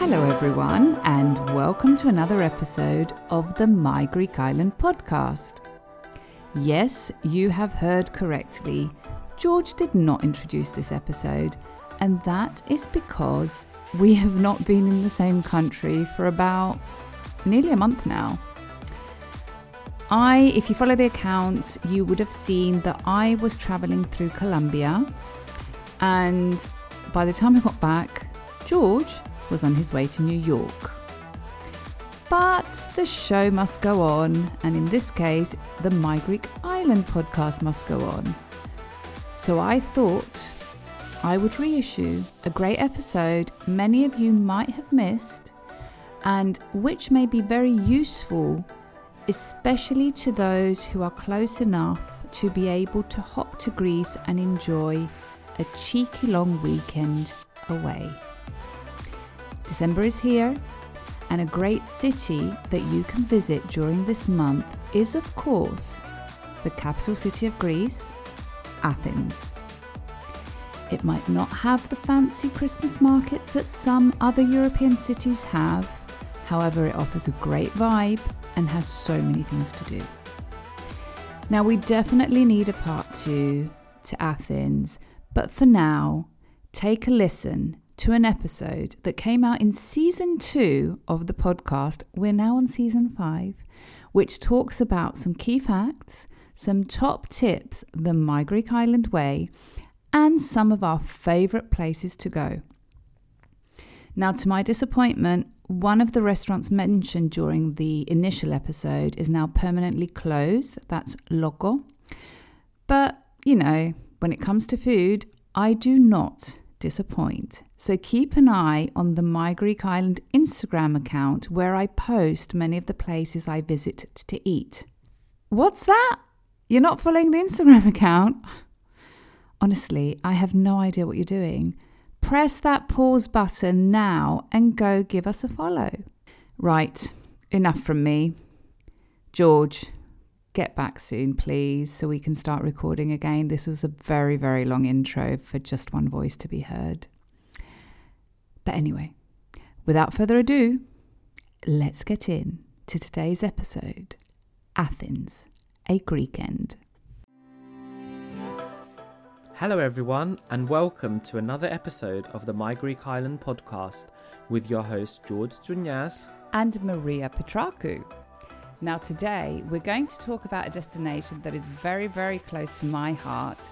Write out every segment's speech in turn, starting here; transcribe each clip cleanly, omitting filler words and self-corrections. Hello everyone, and welcome to another episode of the My Greek Island podcast. Yes, you have heard correctly. George did not introduce this episode, and that is because we have not been in the same country for about nearly a month now. If you follow the account, you would have seen that I was traveling through Colombia, and by the time I got back, George was on his way to New York. But the show must go on, and in this case, the My Greek Island podcast must go on. So I thought I would reissue a great episode many of you might have missed, and which may be very useful, especially to those who are close enough to be able to hop to Greece and enjoy a cheeky long weekend away. December is here, and a great city that you can visit during this month is, of course, the capital city of Greece, Athens. It might not have the fancy Christmas markets that some other European cities have. However, it offers a great vibe and has so many things to do. Now, we definitely need a part 2 to Athens, but for now, take a listen to an episode that came out in season 2 of the podcast. We're now on season 5, which talks about some key facts, some top tips, the My Greek Island way, and some of our favourite places to go. Now, to my disappointment, one of the restaurants mentioned during the initial episode is now permanently closed. That's Loco. But, you know, when it comes to food, I do not disappoint. So keep an eye on the My Greek Island Instagram account, where I post many of the places I visit to eat. What's that? You're not following the Instagram account? Honestly, I have no idea what you're doing. Press that pause button now and go give us a follow. Right, enough from me. George, get back soon, please, so we can start recording again. This was a very, very long intro for just one voice to be heard. But anyway, without further ado, let's get in to today's episode, Athens, a Greekend. Hello everyone, and welcome to another episode of the My Greek Island podcast with your hosts George Tsounias and Maria Petrakou. Now today we're going to talk about a destination that is very, very close to my heart,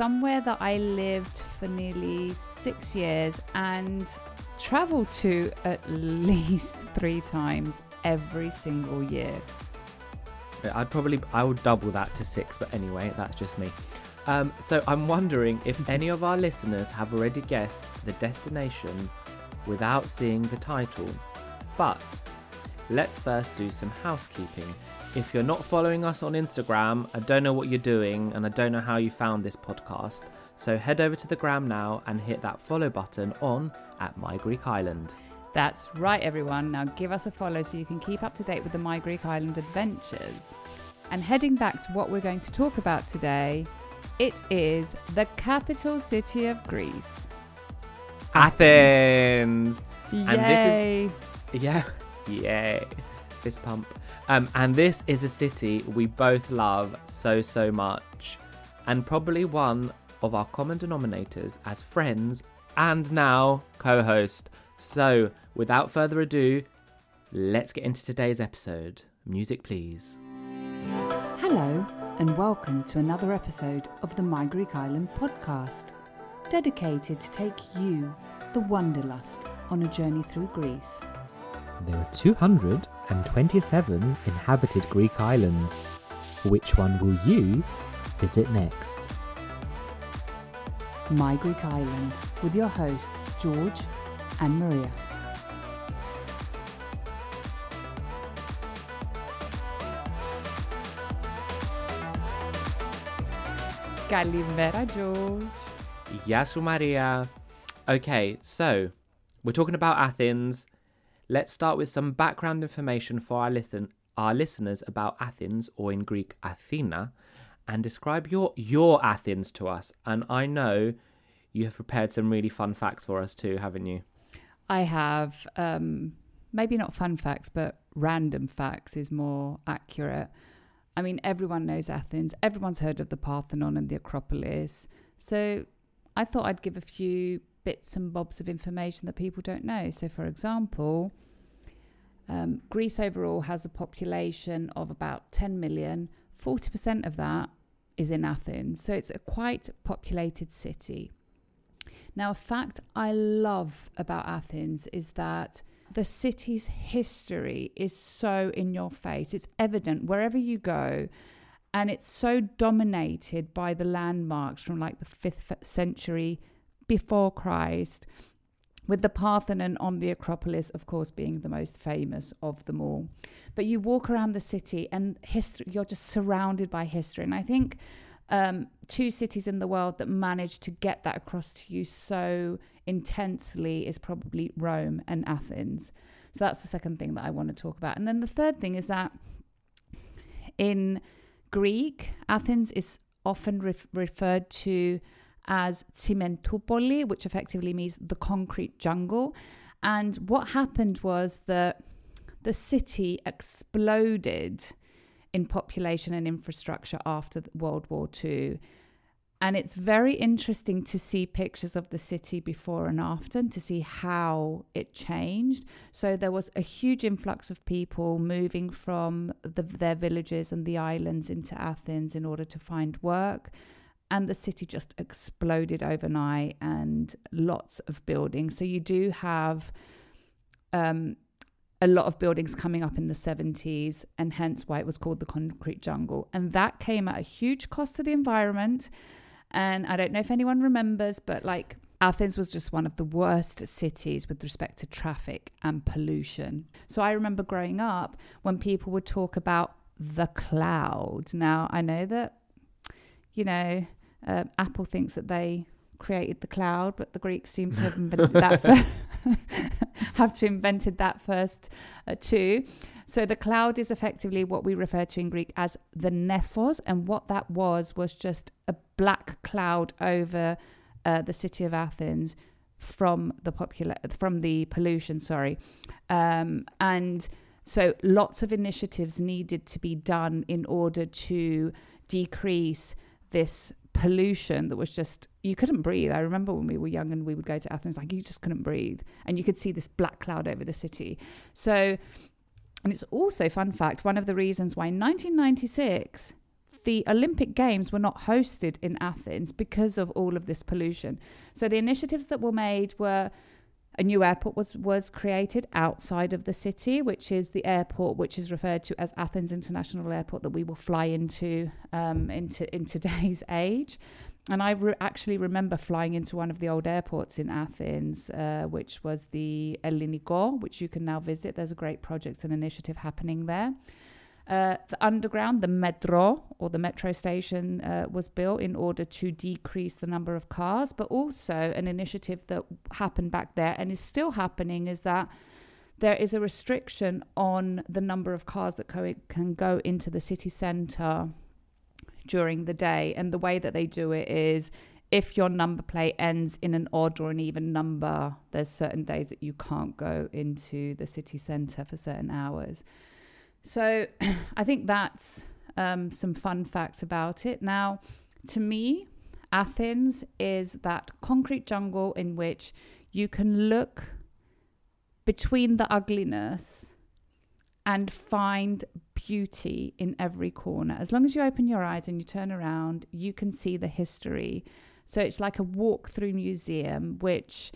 somewhere that I lived for nearly 6 years and travelled to at least 3 times every single year. I would double that to 6, but anyway, that's just me. So I'm wondering if any of our listeners have already guessed the destination without seeing the title. But let's first do some housekeeping. If you're not following us on Instagram, I don't know what you're doing and I don't know how you found this podcast. So head over to the gram now and hit that follow button on @MyGreekIsland. That's right, everyone. Now give us a follow so you can keep up to date with the My Greek Island adventures. And heading back to what we're going to talk about today, it is the capital city of Greece. Athens! Yay! And this is... Yeah. Yay. Fist pump. And this is a city we both love so, so much. And probably one of our common denominators as friends and now co-host. So, without further ado, let's get into today's episode. Music, please. Hello, and welcome to another episode of the My Greek Island podcast, dedicated to take you, the wanderlust, on a journey through Greece. There are 227 inhabited Greek islands. Which one will you visit next? My Greek Island, with your hosts, George and Maria. Kalimera, George. Γεια σου, Maria. Okay, so we're talking about Athens. Let's start with some background information for our listeners about Athens, or in Greek, Athena, and describe your Athens to us. And I know you have prepared some really fun facts for us too, haven't you? I have, maybe not fun facts, but random facts is more accurate. I mean, everyone knows Athens. Everyone's heard of the Parthenon and the Acropolis. So I thought I'd give a few bits and bobs of information that people don't know. So, for example, Greece overall has a population of about 10 million. 40% of that is in Athens. So it's a quite populated city. Now, a fact I love about Athens is that the city's history is so in your face. It's evident wherever you go, and it's so dominated by the landmarks from like the 5th century before Christ, with the Parthenon on the Acropolis, of course, being the most famous of them all. But you walk around the city and history, you're just surrounded by history. And I think two cities in the world that managed to get that across to you so intensely is probably Rome and Athens. So that's the second thing that I want to talk about. And then the third thing is that in Greek, Athens is often referred to as Tsimentoupoli, which effectively means the concrete jungle. And what happened was that the city exploded in population and infrastructure after World War II. And it's very interesting to see pictures of the city before and after, and to see how it changed. So there was a huge influx of people moving from their villages and the islands into Athens in order to find work. And the city just exploded overnight, and lots of buildings. So you do have a lot of buildings coming up in the 70s, and hence why it was called the concrete jungle. And that came at a huge cost to the environment. And I don't know if anyone remembers, but like Athens was just one of the worst cities with respect to traffic and pollution. So I remember growing up when people would talk about the cloud. Now, I know that, you know, Apple thinks that they created the cloud, but the Greeks seem to have invented that first too. So the cloud is effectively what we refer to in Greek as the nephos, and what that was just a black cloud over the city of Athens from the pollution. Sorry, and so lots of initiatives needed to be done in order to decrease this pollution that was just, you couldn't breathe. I remember when we were young and we would go to Athens, like you just couldn't breathe, and you could see this black cloud over the city. So, and it's also, fun fact, one of the reasons why in 1996 the Olympic Games were not hosted in Athens because of all of this pollution. So the initiatives that were made were a new airport was created outside of the city, which is the airport which is referred to as Athens International Airport, that we will fly into today's age. And I actually remember flying into one of the old airports in Athens, which was the Elliniko, which you can now visit. There's a great project and initiative happening there. The underground, the metro or the metro station was built in order to decrease the number of cars, but also an initiative that happened back there and is still happening is that there is a restriction on the number of cars that can go into the city centre during the day. And the way that they do it is if your number plate ends in an odd or an even number, there's certain days that you can't go into the city centre for certain hours. So I think that's some fun facts about it. Now, to me, Athens is that concrete jungle in which you can look between the ugliness and find beauty in every corner. As long as you open your eyes and you turn around, you can see the history. So it's like a walk-through museum, which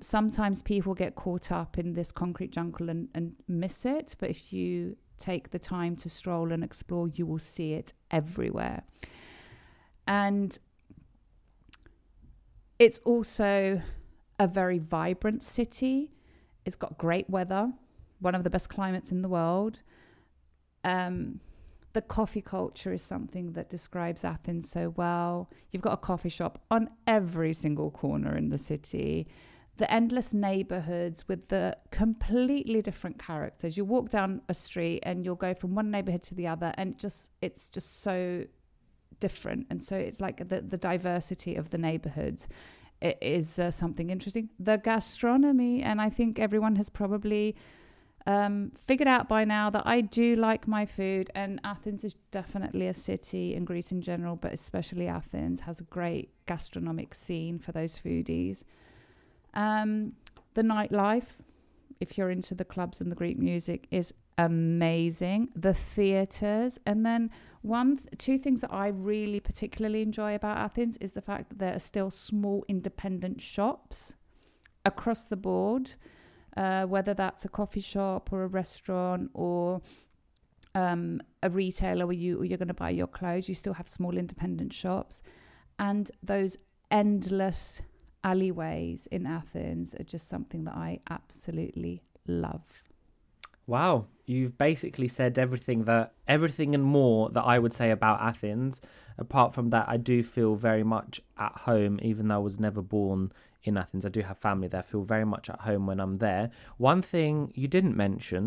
sometimes people get caught up in this concrete jungle and miss it. But if you take the time to stroll and explore, you will see it everywhere. And it's also a very vibrant city. It's got great weather, one of the best climates in the world. The coffee culture is something that describes Athens so well. You've got a coffee shop on every single corner in the city. The endless neighborhoods with the completely different characters. You walk down a street and you'll go from one neighborhood to the other, and it's just so different. And so it's like the diversity of the neighborhoods. It is something interesting. The gastronomy, and I think everyone has probably figured out by now that I do like my food, and Athens is definitely a city, and Greece in general, but especially Athens has a great gastronomic scene for those foodies. The nightlife, if you're into the clubs and the Greek music, is amazing. The theatres, and then two things that I really particularly enjoy about Athens is the fact that there are still small independent shops across the board, whether that's a coffee shop or a restaurant or a retailer where you're going to buy your clothes. You still have small independent shops, and those endless alleyways in Athens are just something that I absolutely love. Wow, you've basically said everything and more that I would say about Athens. Apart from that, I do feel very much at home, even though I was never born in Athens. I do have family there. I feel very much at home when I'm there. One thing you didn't mention,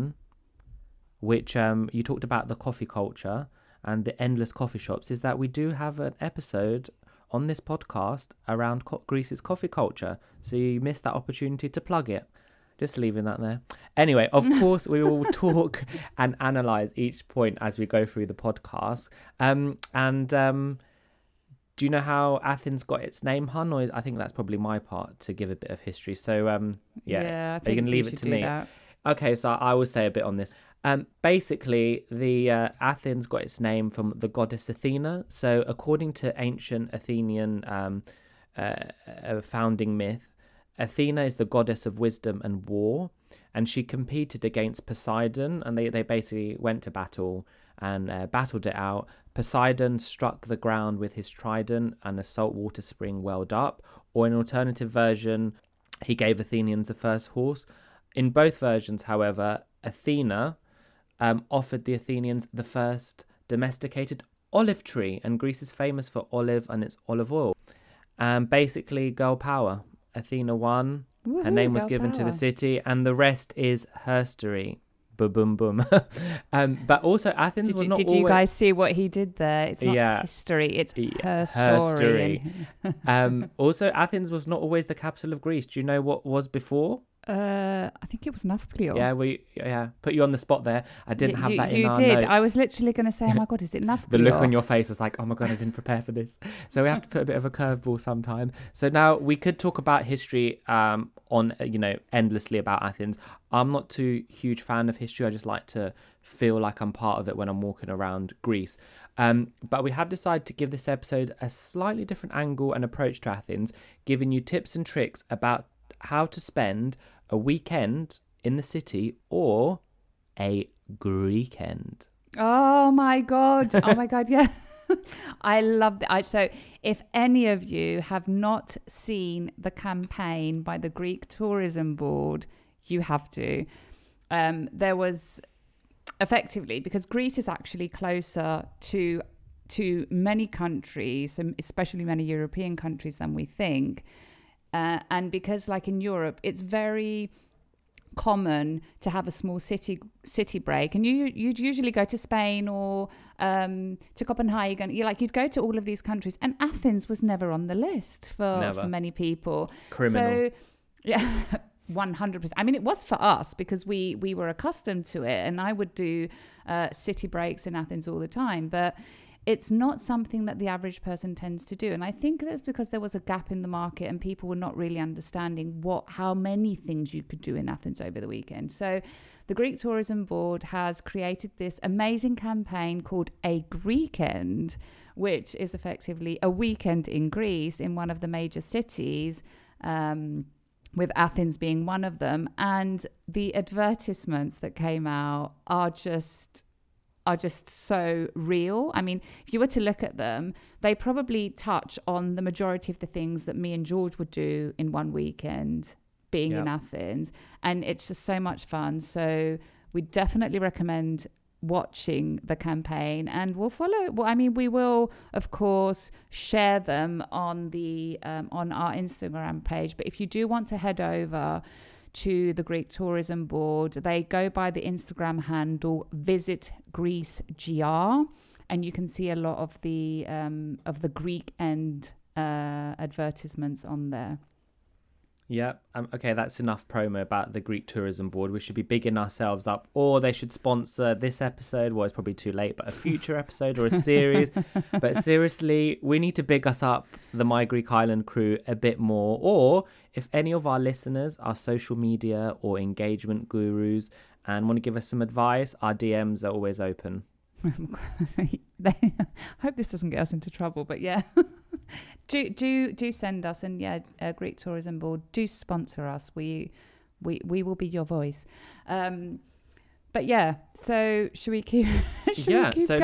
which you talked about the coffee culture and the endless coffee shops, is that we do have an episode on this podcast around Greece's coffee culture. So you missed that opportunity to plug it. Just leaving that there. Anyway, of course, we will talk and analyse each point as we go through the podcast. Do you know how Athens got its name, hun? Or I think that's probably my part to give a bit of history. So, yeah, are you going to leave it to me? That. Okay, so I will say a bit on this. Basically, the Athens got its name from the goddess Athena. So, according to ancient Athenian founding myth, Athena is the goddess of wisdom and war, and she competed against Poseidon, and they basically went to battle and battled it out. Poseidon struck the ground with his trident and a saltwater spring welled up, or an alternative version, he gave Athenians a first horse. In both versions, however, Athena offered the Athenians the first domesticated olive tree, and Greece is famous for olive and its olive oil. Basically, girl power. Athena won. Woohoo, her name was given to the city, and the rest is herstory. Boom, boom, boom. But also, Athens was not. Did always... you guys see what he did there? It's not history; it's herstory. Also, Athens was not always the capital of Greece. Do you know what was before? I think it was Nafplio. Yeah, put you on the spot there. I didn't have that in our notes. You did. I was literally going to say, oh my God, is it Nafplio? The look on your face was like, oh my God, I didn't prepare for this. So we have to put a bit of a curveball sometime. So now we could talk about history endlessly about Athens. I'm not too huge fan of history. I just like to feel like I'm part of it when I'm walking around Greece. But we have decided to give this episode a slightly different angle and approach to Athens, giving you tips and tricks about how to spend a weekend in the city or a Greekend. Oh my God. Oh my God. Yeah. I love that. So if any of you have not seen the campaign by the Greek Tourism Board, you have to. There was effectively, because Greece is actually closer to many countries, especially many European countries, than we think. And because, like in Europe, it's very common to have a small city break, and you'd usually go to Spain or to Copenhagen. You'd go to all of these countries, and Athens was never on the list for many people. Criminal. So, yeah. 100%. I mean, it was for us because we were accustomed to it, and I would do city breaks in Athens all the time, but it's not something that the average person tends to do. And I think that's because there was a gap in the market and people were not really understanding how many things you could do in Athens over the weekend. So the Greek Tourism Board has created this amazing campaign called A Greekend, which is effectively a weekend in Greece in one of the major cities, with Athens being one of them. And the advertisements that came out are just so real. I mean, if you were to look at them, they probably touch on the majority of the things that me and George would do in one weekend being in Athens. And it's just so much fun. So we definitely recommend watching the campaign, and we'll follow. Well, I mean, we will of course share them on the on our Instagram page. But if you do want to head over to the Greek Tourism Board, they go by the Instagram handle VisitGreeceGR, and you can see a lot of the Greek end advertisements on there. Yeah, okay, that's enough promo about the Greek Tourism Board. We should be bigging ourselves up, or they should sponsor this episode. Well, it's probably too late, but a future episode or a series. But seriously, we need to big us up, the My Greek Island crew, a bit more. Or if any of our listeners are social media or engagement gurus and want to give us some advice, our DMs are always open. I hope this doesn't get us into trouble, but yeah. Do send us, and yeah, Greek Tourism Board, do sponsor us. We will be your voice. But yeah, so should we keep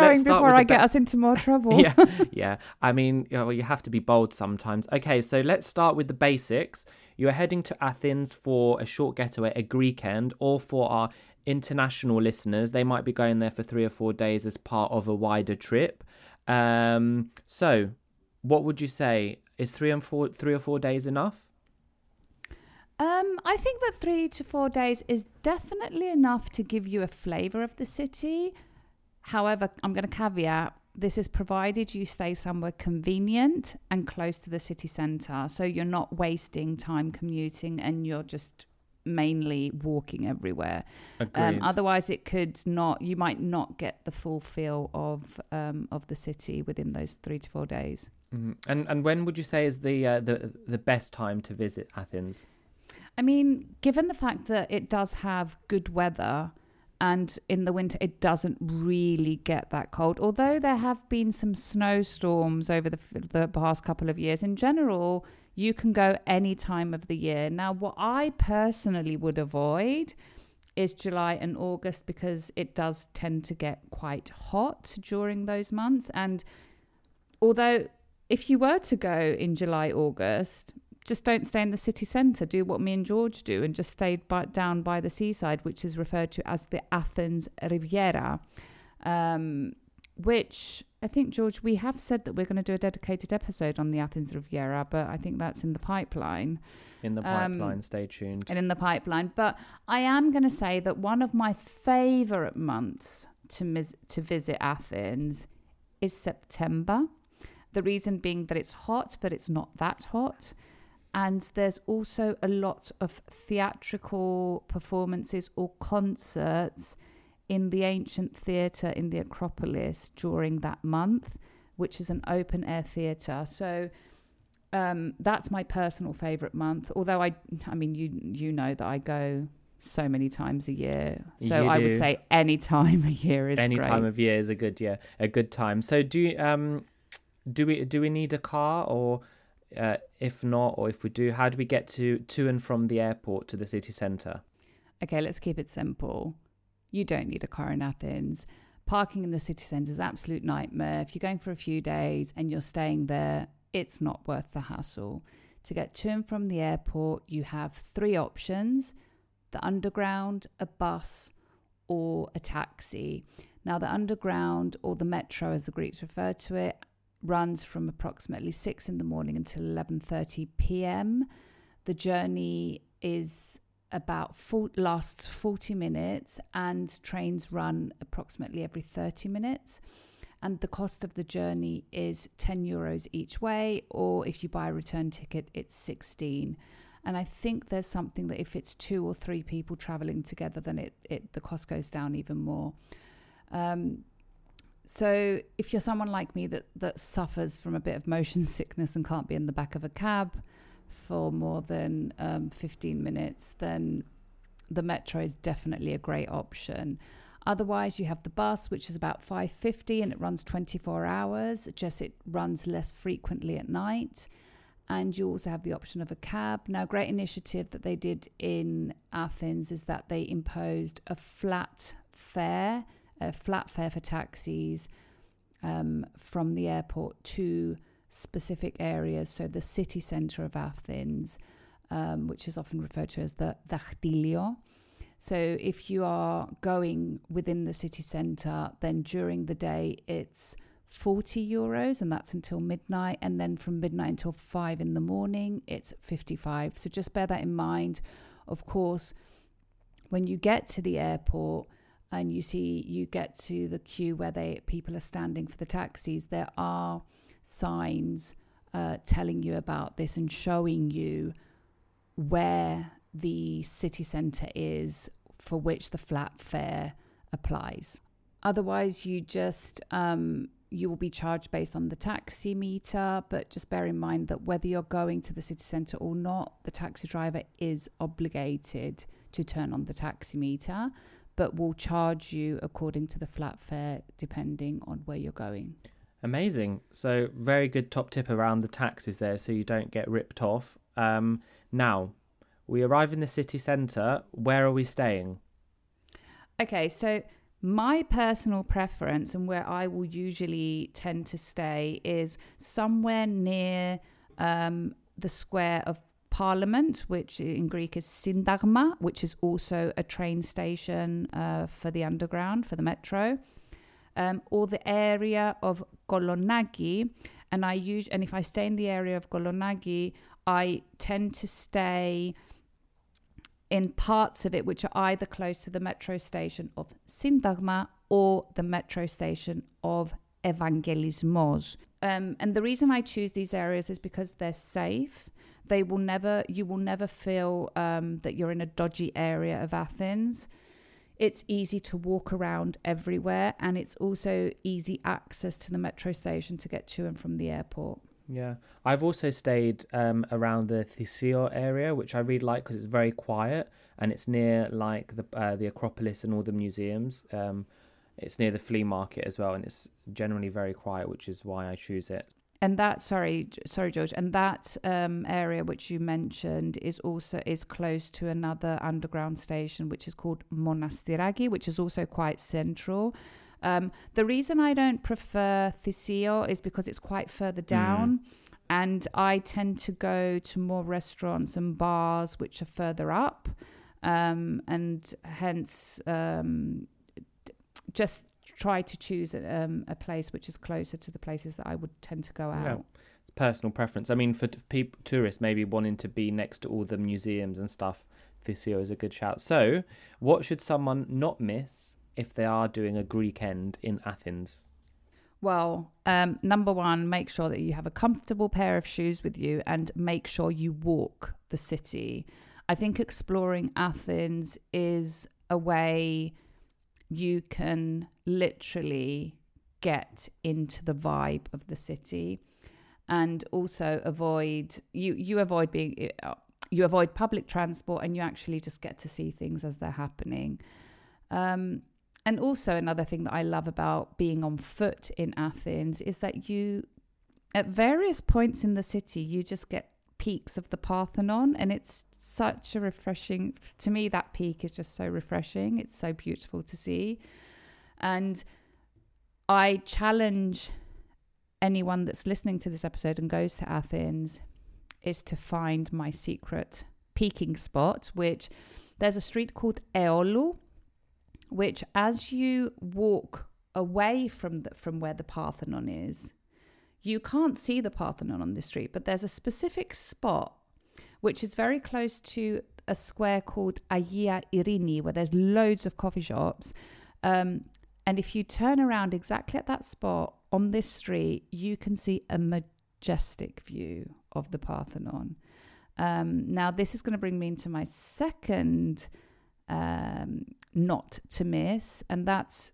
going before I get us into more trouble? yeah. I mean, well, you have to be bold sometimes. Okay, so let's start with the basics. You're heading to Athens for a short getaway, a Greekend, or for our international listeners, they might be going there for 3 or 4 days as part of a wider trip. So what would you say? Is 3 or 4 days enough? I think that 3 to 4 days is definitely enough to give you a flavour of the city. However, I'm going to caveat, this is provided you stay somewhere convenient and close to the city centre, so you're not wasting time commuting and you're just mainly walking everywhere. Otherwise, it could not. You might not get the full feel of the city within those 3 to 4 days. Mm-hmm. And when would you say is the best time to visit Athens? I mean, given the fact that it does have good weather, and in the winter it doesn't really get that cold. Although there have been some snowstorms over the past couple of years, in general, you can go any time of the year. Now, what I personally would avoid is July and August, because it does tend to get quite hot during those months. And although if you were to go in July, August, just don't stay in the city centre. Do what me and George do and just stay down by the seaside, which is referred to as the Athens Riviera, which I think, George, we have said that we're going to do a dedicated episode on the Athens Riviera, but I think that's in the pipeline. In the pipeline, stay tuned. And in the pipeline. But I am going to say that one of my favourite months to visit Athens is September. The reason being that it's hot, but it's not that hot. And there's also a lot of theatrical performances or concerts in the ancient theatre in the Acropolis during that month, which is an open-air theatre. So that's my personal favourite month. Although, I mean, you know that I go so many times a year. So I would say any time a year is great. Any time of year is a good year, a good time. So do we need a car, or if not, or if we do, how do we get to and from the airport to the city centre? Okay, let's keep it simple. You don't need a car in Athens. Parking in the city centre is an absolute nightmare. If you're going for a few days and you're staying there, it's not worth the hassle. To get to and from the airport, you have 3 options: the underground, a bus, or a taxi. Now, the underground, or the metro as the Greeks refer to it, runs from approximately 6 in the morning until 11:30 p.m. The journey is lasts 40 minutes, and trains run approximately every 30 minutes. And the cost of the journey is €10 each way, or if you buy a return ticket, it's 16. And I think there's something that if it's 2 or 3 people traveling together, then the cost goes down even more. So if you're someone like me that suffers from a bit of motion sickness and can't be in the back of a cab for more than 15 minutes, then the metro is definitely a great option. Otherwise, you have the bus, which is about £5.50, and it runs 24 hours, just it runs less frequently at night. And you also have the option of a cab. Now, a great initiative that they did in Athens is that they imposed a flat fare for taxis from the airport to specific areas. So the city centre of Athens, which is often referred to as the Dachtilio. So if you are going within the city centre, then during the day it's €40, and that's until midnight. And then from midnight until 5 in the morning, it's 55. So just bear that in mind. Of course, when you get to the airport, and you get to the queue where people are standing for the taxis, there are signs telling you about this and showing you where the city centre is for which the flat fare applies. Otherwise, you just you will be charged based on the taxi meter, but just bear in mind that whether you're going to the city centre or not, the taxi driver is obligated to turn on the taxi meter, but will charge you according to the flat fare, depending on where you're going. Amazing. So very good top tip around the taxis there, so you don't get ripped off. Now, we arrive in the city centre. Where are we staying? Okay, so my personal preference and where I will usually tend to stay is somewhere near the Square of Parliament, which in Greek is Syntagma, which is also a train station for the underground, for the metro, or the area of Kolonaki. And if I stay in the area of Kolonaki, I tend to stay in parts of it which are either close to the metro station of Syntagma or the metro station of Evangelismos. And the reason I choose these areas is because they're safe. You will never feel that you're in a dodgy area of Athens. It's easy to walk around everywhere, and it's also easy access to the metro station to get to and from the airport. Yeah, I've also stayed around the Thissio area, which I really like because it's very quiet, and it's near like the Acropolis and all the museums. It's near the flea market as well, and it's generally very quiet, which is why I choose it. And that, sorry, George, and that area which you mentioned is close to another underground station, which is called Monastiraki, which is also quite central. The reason I don't prefer Thissio is because it's quite further down, and I tend to go to more restaurants and bars which are further up, and hence just try to choose a place which is closer to the places that I would tend to go out. Yeah. It's personal preference. I mean, for tourists maybe wanting to be next to all the museums and stuff, Thissio is a good shout. So what should someone not miss if they are doing a Greek end in Athens? Well, number one, make sure that you have a comfortable pair of shoes with you, and make sure you walk the city. I think exploring Athens is a way you can literally get into the vibe of the city, and also avoid public transport, and you actually just get to see things as they're happening. And also another thing that I love about being on foot in Athens is that you, at various points in the city, you just get peaks of the Parthenon, and it's such a refreshing, to me that peak is just so refreshing. It's so beautiful to see, and I challenge anyone that's listening to this episode and goes to Athens is to find my secret peaking spot, which there's a street called Eolou, which as you walk away from where the Parthenon is, you can't see the Parthenon on this street, but there's a specific spot which is very close to a square called Agia Irini, where there's loads of coffee shops. And if you turn around exactly at that spot on this street, you can see a majestic view of the Parthenon. Now, this is going to bring me into my second not to miss, and that's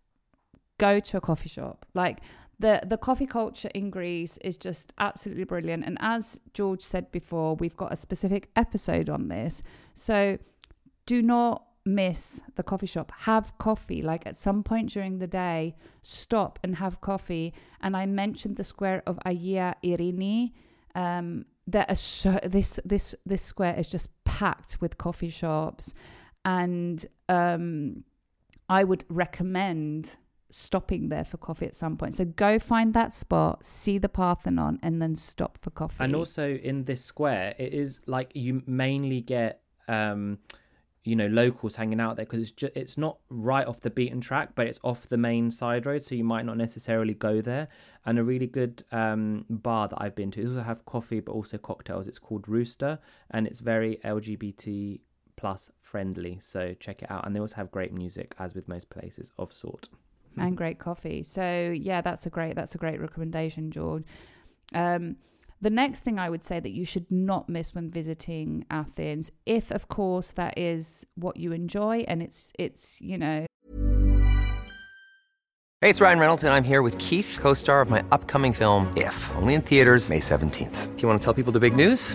go to a coffee shop. Like, the coffee culture in Greece is just absolutely brilliant. And as George said before, we've got a specific episode on this. So do not miss the coffee shop. Have coffee. Like, at some point during the day, stop and have coffee. And I mentioned the square of Agia Irini. This square is just packed with coffee shops. And I would recommend stopping there for coffee at some point. So go find that spot, see the Parthenon, and then stop for coffee. And also in this square, it is like you mainly get locals hanging out there, because it's not right off the beaten track, but it's off the main side road, so you might not necessarily go there. And a really good bar that I've been to, it also have coffee but also cocktails. It's called Rooster, and it's very LGBT plus friendly, so check it out. And they also have great music, as with most places of sort. And great coffee. So yeah, that's a great recommendation, George. The next thing I would say that you should not miss when visiting Athens, if of course that is what you enjoy and it's. Hey, it's Ryan Reynolds, and I'm here with Keith, co-star of my upcoming film, If, only in theaters May 17th. Do you want to tell people the big news?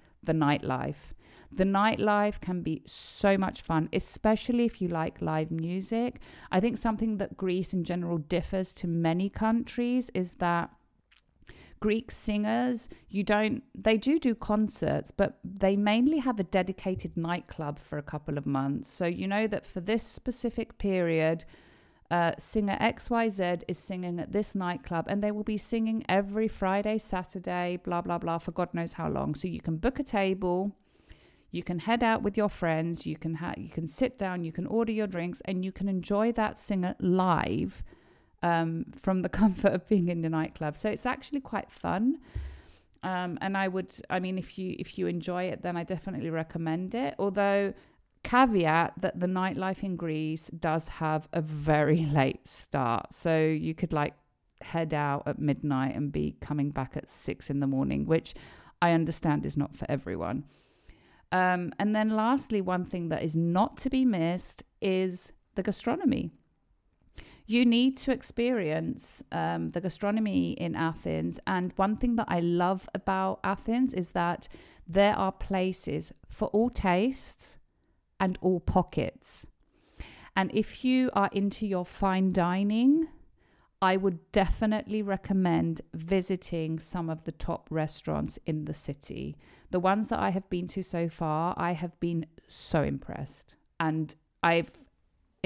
The nightlife can be so much fun, especially if you like live music. I think something that Greece in general differs to many countries is that Greek singers, they do concerts, but they mainly have a dedicated nightclub for a couple of months. So you know that for this specific period, singer XYZ is singing at this nightclub, and they will be singing every Friday, Saturday, blah, blah, blah, for God knows how long. So you can book a table, you can head out with your friends, you can sit down, you can order your drinks, and you can enjoy that singer live from the comfort of being in the nightclub. So it's actually quite fun. And if you enjoy it, then I definitely recommend it. Although, caveat that the nightlife in Greece does have a very late start, so you could head out at midnight and be coming back at 6 a.m, which I understand is not for everyone. And then lastly, one thing that is not to be missed is the gastronomy. You need to experience the gastronomy in Athens. And one thing that I love about Athens is that there are places for all tastes and all pockets. And if you are into your fine dining, I would definitely recommend visiting some of the top restaurants in the city. The ones that I have been to so far, I have been so impressed, and I've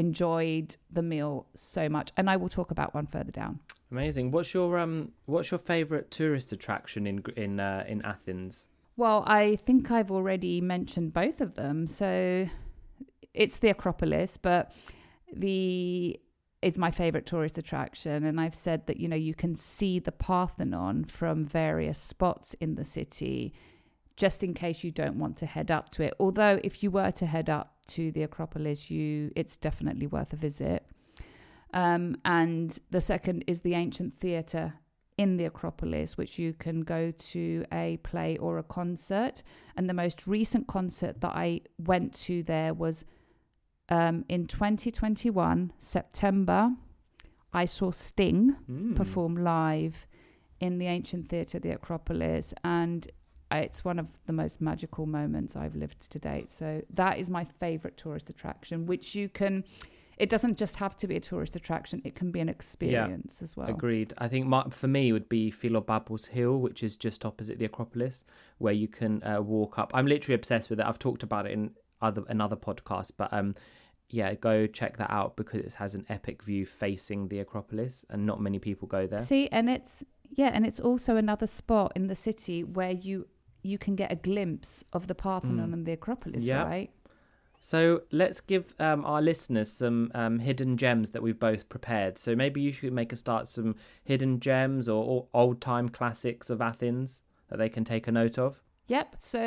enjoyed the meal so much. And I will talk about one further down. Amazing. What's your favorite tourist attraction in Athens? Well, I think I've already mentioned both of them. So it's the Acropolis, but is my favorite tourist attraction. And I've said that, you can see the Parthenon from various spots in the city, just in case you don't want to head up to it. Although if you were to head up to the Acropolis, it's definitely worth a visit. And the second is the ancient theatre in the Acropolis, which you can go to a play or a concert. And the most recent concert that I went to there was in 2021, September. I saw Sting perform live in the ancient theatre, the Acropolis, and it's one of the most magical moments I've lived to date. So that is my favourite tourist attraction, which you can... It doesn't just have to be a tourist attraction. It can be an experience as well. Agreed. I think for me would be Philobabbles Hill, which is just opposite the Acropolis, where you can walk up. I'm literally obsessed with it. I've talked about it in another podcast, but go check that out because it has an epic view facing the Acropolis and not many people go there. See, and it's also another spot in the city where you can get a glimpse of the Parthenon and the Acropolis, right? So let's give our listeners some hidden gems that we've both prepared. So maybe you should make a start, some hidden gems or old-time classics of Athens that they can take a note of. Yep. So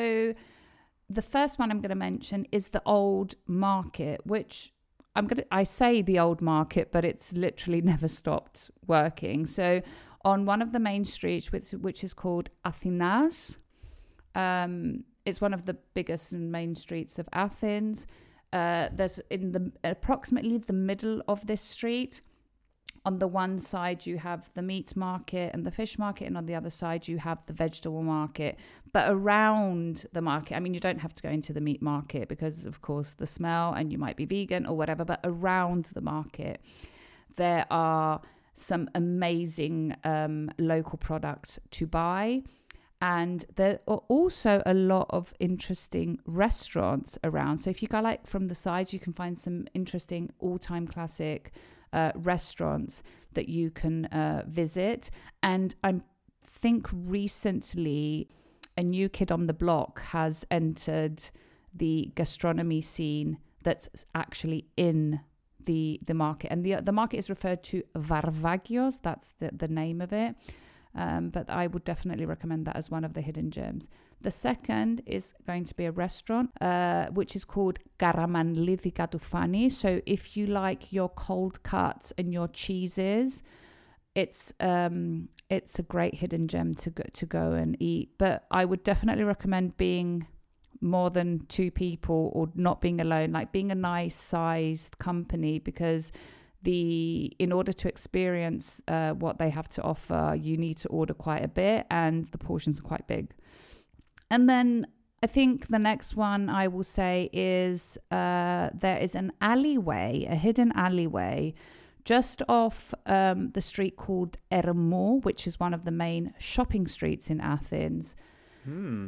the first one I'm going to mention is the Old Market, which I say the Old Market, but it's literally never stopped working. So on one of the main streets, which is called Athenas, it's one of the biggest and main streets of Athens. There's approximately the middle of this street. On the one side, you have the meat market and the fish market, and on the other side, you have the vegetable market. But around the market, I mean, you don't have to go into the meat market because, of course, the smell, and you might be vegan or whatever, but around the market, there are some amazing local products to buy. And there are also a lot of interesting restaurants around. So if you go from the sides, you can find some interesting all-time classic restaurants that you can visit. And I think recently a new kid on the block has entered the gastronomy scene that's actually in the market. And the market is referred to Varvagios. That's the name of it. But I would definitely recommend that as one of the hidden gems. The second is going to be a restaurant, which is called Karamanlidi Katoufani. So if you like your cold cuts and your cheeses, it's a great hidden gem to go and eat. But I would definitely recommend being more than two people or not being alone, like being a nice sized company, because in order to experience what they have to offer, you need to order quite a bit, and the portions are quite big. And then I think the next one I will say is there is an alleyway, a hidden alleyway, just off the street called Ermou, which is one of the main shopping streets in Athens,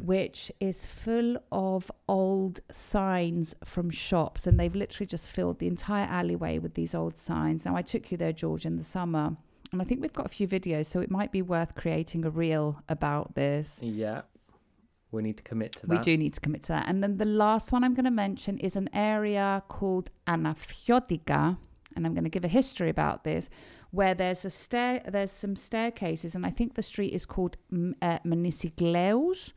which is full of old signs from shops, and they've literally just filled the entire alleyway with these old signs. Now, I took you there, George, in the summer, and I think we've got a few videos, so it might be worth creating a reel about this. Yeah, we need to commit to that. We do need to commit to that. And then the last one I'm going to mention is an area called Anafiotika, and I'm going to give a history about this, where there's some staircases, and I think the street is called Mnisigleus,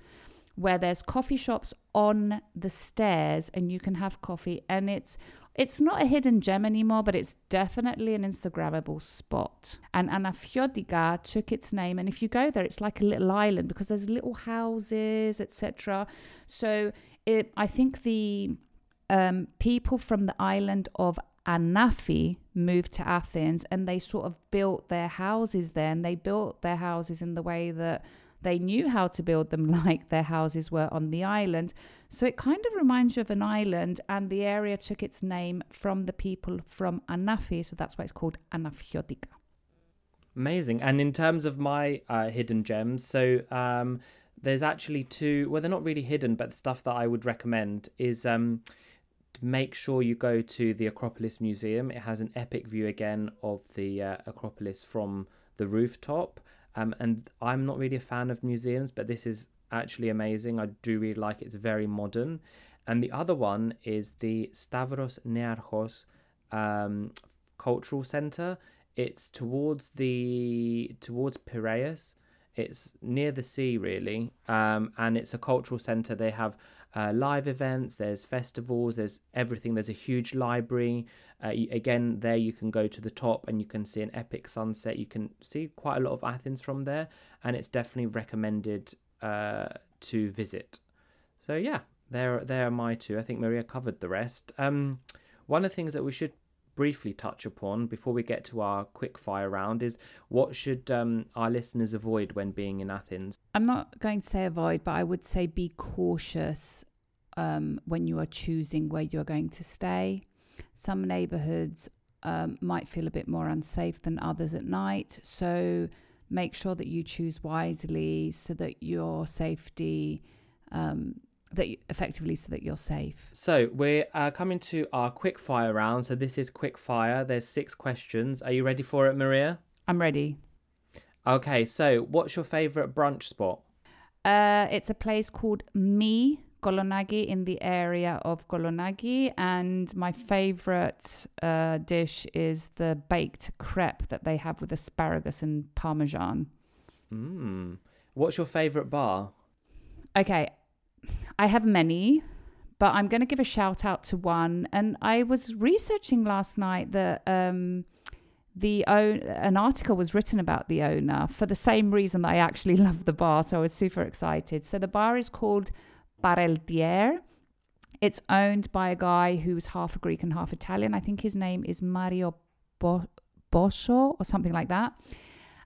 where there's coffee shops on the stairs, and you can have coffee. And it's not a hidden gem anymore, but it's definitely an Instagrammable spot. And Anafiotika took its name, and if you go there, it's like a little island because there's little houses, etc. So I think the people from the island of Anafi moved to Athens, and they sort of built their houses there, and they built their houses in the way that they knew how to build them, like their houses were on the island. So it kind of reminds you of an island, and the area took its name from the people from Anafi, so that's why it's called Anafiotika. Amazing. And in terms of my hidden gems, so there's actually two, well, they're not really hidden, but the stuff that I would recommend is... make sure you go to the Acropolis Museum. It has an epic view again of the Acropolis from the rooftop. And I'm not really a fan of museums, but this is actually amazing. I do really like it. It's very modern. And the other one is the Stavros Nearchos Cultural Centre. It's towards Piraeus. It's near the sea, really. And it's a cultural centre. They have live events, there's festivals, there's everything. There's a huge library. Again, there you can go to the top and you can see an epic sunset. You can see quite a lot of Athens from there, and it's definitely recommended to visit. So yeah, there are my two. I think Maria covered the rest. One of the things that we should briefly touch upon before we get to our quick fire round is what should our listeners avoid when being in Athens? I'm not going to say avoid, but I would say be cautious when you are choosing where you're going to stay. Some neighborhoods might feel a bit more unsafe than others at night, so make sure that you choose wisely so that your safety you're safe. So we're coming to our quick fire round. So this is quick fire. There's 6 questions. Are you ready for it, Maria? I'm ready. Okay, so what's your favorite brunch spot? It's a place called Kolonaki in the area of Kolonaki, and my favorite dish is the baked crepe that they have with asparagus and parmesan. What's your favorite bar? Okay, I have many, but I'm going to give a shout out to one. And I was researching last night that an article was written about the owner for the same reason that I actually love the bar. So I was super excited. So the bar is called Bareltier. It's owned by a guy who's half a Greek and half Italian. I think his name is Mario Boscio or something like that.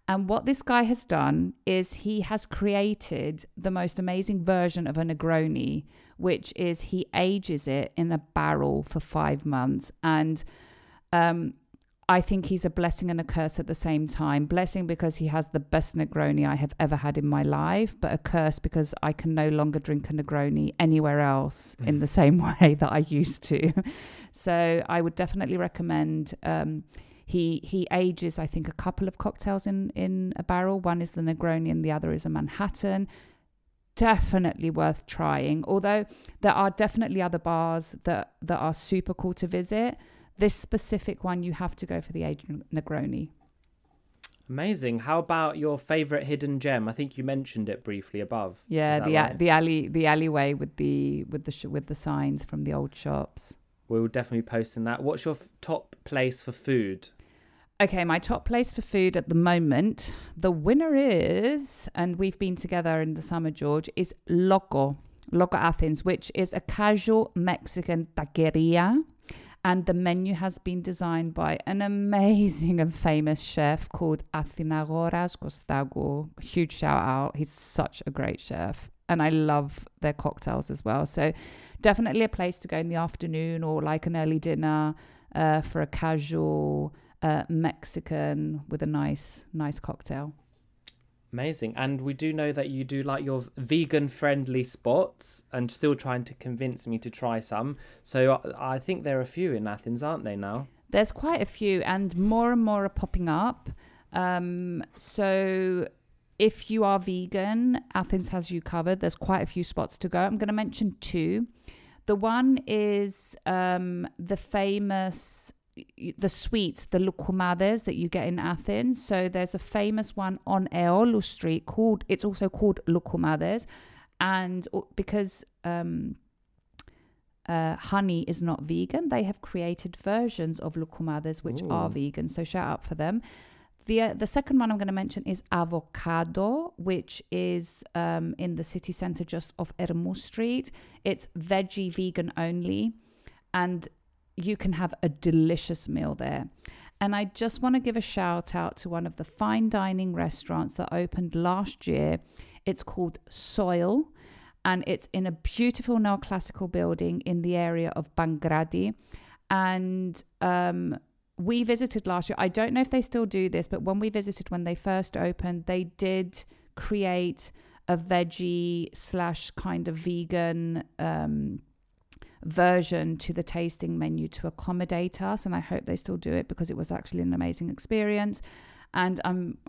And what this guy has done is he has created the most amazing version of a Negroni, which is he ages it in a barrel for 5 months. And I think he's a blessing and a curse at the same time. Blessing because he has the best Negroni I have ever had in my life, but a curse because I can no longer drink a Negroni anywhere else in the same way that I used to. So I would definitely recommend... He ages, I think, a couple of cocktails in a barrel. One is the Negroni and the other is a Manhattan. Definitely worth trying. Although there are definitely other bars that are super cool to visit. This specific one, you have to go for the aged Negroni. Amazing. How about your favorite hidden gem? I think you mentioned it briefly above. Yeah, the alleyway with the signs from the old shops. We'll definitely post in that. What's your top place for food? Okay, my top place for food at the moment, the winner is, and we've been together in the summer, George, is Loco Athens, which is a casual Mexican taqueria. And the menu has been designed by an amazing and famous chef called Athinagoras Kostago. Huge shout out. He's such a great chef. And I love their cocktails as well. So definitely a place to go in the afternoon or like an early dinner for a casual Mexican with a nice cocktail. Amazing. And we do know that you do like your vegan-friendly spots and still trying to convince me to try some. So I think there are a few in Athens, aren't they now? There's quite a few and more are popping up. So... if you are vegan, Athens has you covered. There's quite a few spots to go. I'm going to mention 2. The one is the famous, the sweets, the loukoumades that you get in Athens. So there's a famous one on Eolou Street called, it's also called loukoumades. And because honey is not vegan, they have created versions of loukoumades which are vegan. So shout out for them. The second one I'm going to mention is Avocado, which is in the city centre just off Ermou Street. It's veggie, vegan only, and you can have a delicious meal there. And I just want to give a shout out to one of the fine dining restaurants that opened last year. It's called Soil, and it's in a beautiful neoclassical building in the area of Bangradi. And... we visited last year. I don't know if they still do this, but when we visited, when they first opened, they did create a veggie / kind of vegan version to the tasting menu to accommodate us. And I hope they still do it because it was actually an amazing experience. And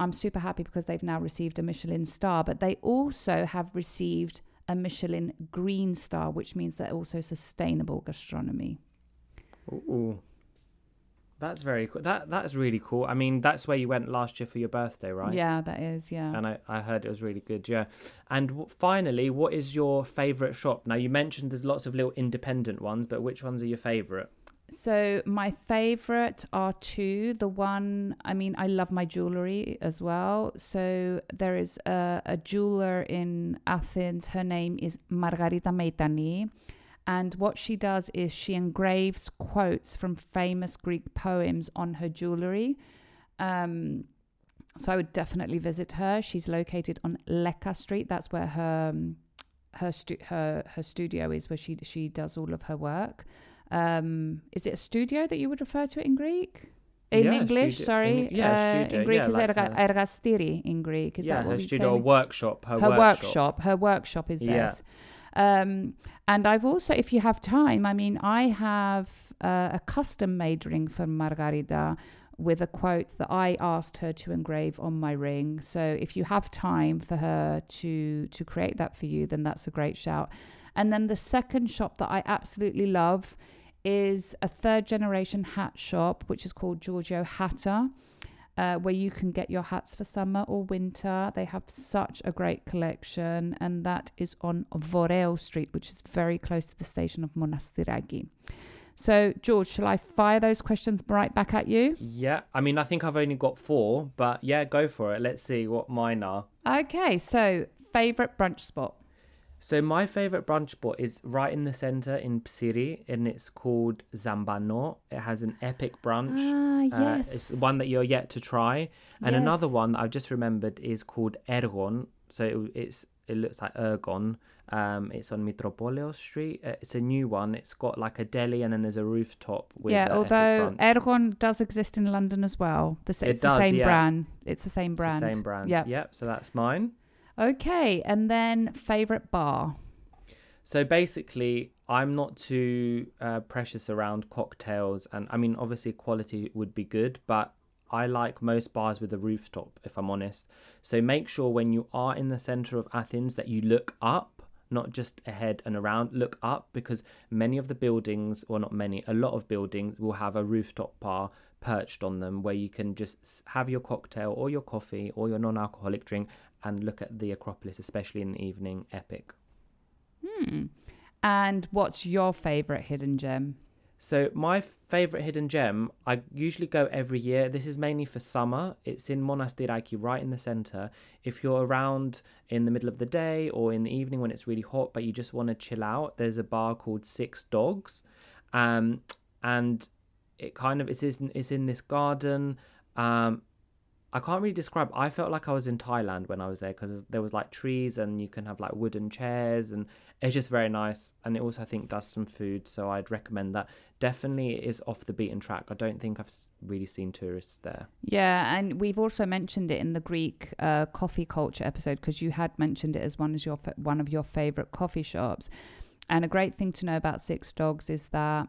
I'm super happy because they've now received a Michelin star, but they also have received a Michelin green star, which means they're also sustainable gastronomy. Ooh. That's very cool. That's really cool. I mean, that's where you went last year for your birthday, right? Yeah, that is, yeah. And I heard it was really good, yeah. And finally, what is your favourite shop? Now, you mentioned there's lots of little independent ones, but which ones are your favourite? So my favourite are two. The one, I mean, I love my jewellery as well. So there is a jeweller in Athens. Her name is Margarita Meitani. And what she does is she engraves quotes from famous Greek poems on her jewellery. So I would definitely visit her. She's located on Leka Street. That's where her studio is, where she does all of her work. Is it a studio that you would refer to it in Greek? In Greek is like ergastiri in Greek. Is that what her studio or workshop. Her workshop is this. Yeah. And I've also, if you have time, I mean, I have a custom-made ring for Margarita with a quote that I asked her to engrave on my ring. So if you have time for her to create that for you, then that's a great shout. And then the second shop that I absolutely love is a third-generation hat shop, which is called Giorgio Hatta, where you can get your hats for summer or winter. They have such a great collection, and that is on Voreo Street, which is very close to the station of Monastiraki. So, George, shall I fire those questions right back at you? Yeah, I mean, I think I've only got four, but yeah, go for it. Let's see what mine are. Okay, so favourite brunch spot. So my favourite brunch spot is right in the centre in Psiri, and it's called Zambano. It has an epic brunch. Yes. It's one that you're yet to try. And another one that I've just remembered is called Ergon. So it looks like Ergon. It's on Mitropoleos Street. It's a new one. It's got like a deli and then there's a rooftop. Although Ergon does exist in London as well. It's the same brand. Yep. So that's mine. Okay, and then favourite bar. So basically, I'm not too precious around cocktails. And I mean, obviously, quality would be good, but I like most bars with a rooftop, if I'm honest. So make sure when you are in the centre of Athens that you look up, not just ahead and around. Look up, because a lot of buildings will have a rooftop bar perched on them where you can just have your cocktail or your coffee or your non-alcoholic drink and look at the Acropolis, especially in the evening. Epic. And what's your favourite hidden gem? So my favourite hidden gem, I usually go every year. This is mainly for summer. It's in Monastiraki, right in the centre. If you're around in the middle of the day or in the evening when it's really hot, but you just want to chill out, there's a bar called Six Dogs. And it kind of, it's in this garden. I can't really describe. I felt like I was in Thailand when I was there because there was like trees and you can have like wooden chairs and it's just very nice. And it also, I think, does some food. So I'd recommend that. Definitely it is off the beaten track. I don't think I've really seen tourists there. Yeah. And we've also mentioned it in the Greek coffee culture episode because you had mentioned it as one of your favorite coffee shops. And a great thing to know about Six Dogs is that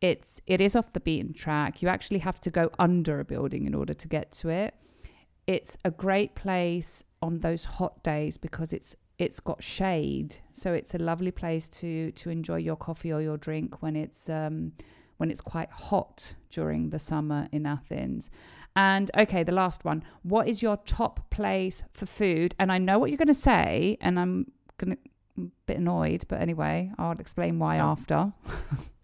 it is off the beaten track. You actually have to go under a building in order to get to it. It's a great place on those hot days because it's got shade. So it's a lovely place to enjoy your coffee or your drink when it's quite hot during the summer in Athens. And okay, the last one. What is your top place for food? And I know what you're going to say, and I'm a bit annoyed, but anyway, I'll explain why after.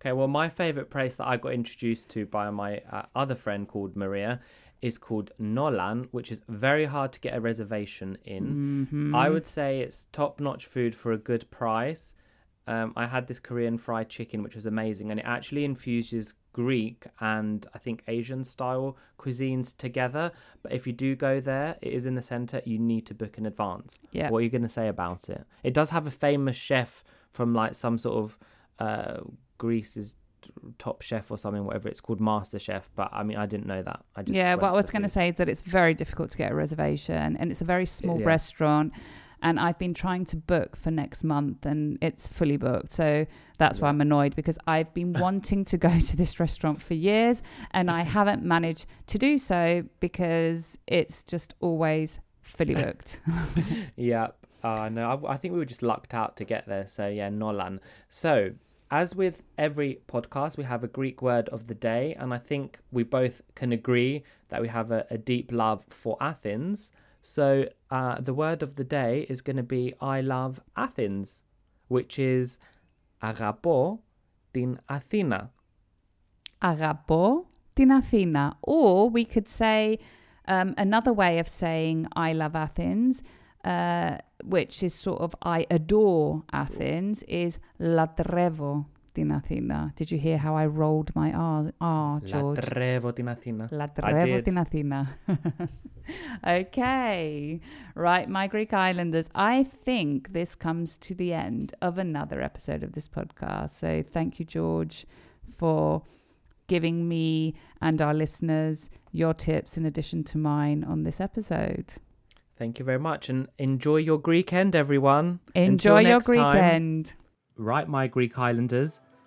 Okay, well, my favourite place that I got introduced to by my other friend called Maria is called Nolan, which is very hard to get a reservation in. Mm-hmm. I would say it's top-notch food for a good price. I had this Korean fried chicken, which was amazing, and it actually infuses Greek and I think Asian-style cuisines together. But if you do go there, it is in the centre, you need to book in advance. Yeah. What are you going to say about it? It does have a famous chef from like some sort of... Greece's top chef or something, whatever it's called, master chef. But I mean, I didn't know that. What I was going to say is that it's very difficult to get a reservation and it's a very small restaurant. And I've been trying to book for next month and it's fully booked. So that's why I'm annoyed because I've been wanting to go to this restaurant for years and I haven't managed to do so because it's just always fully booked. No, I think we were just lucked out to get there. So yeah, Nolan. So As with every podcast, we have a Greek word of the day, and I think we both can agree that we have a deep love for Athens. So the word of the day is going to be I love Athens, which is agapo tin Athena. Agapo tin Athena. Or we could say another way of saying I love Athens, which is sort of I adore Athens, is latrevo tin Athena. Did you hear how I rolled my R, George? Latrevo tin Athena. Latrevo tin Athena. Okay. Right, my Greek Islanders, I think this comes to the end of another episode of this podcast. So thank you, George, for giving me and our listeners your tips in addition to mine on this episode. Thank you very much, and enjoy your Greek end, everyone. Enjoy your Greek end. Right, my Greek Islanders,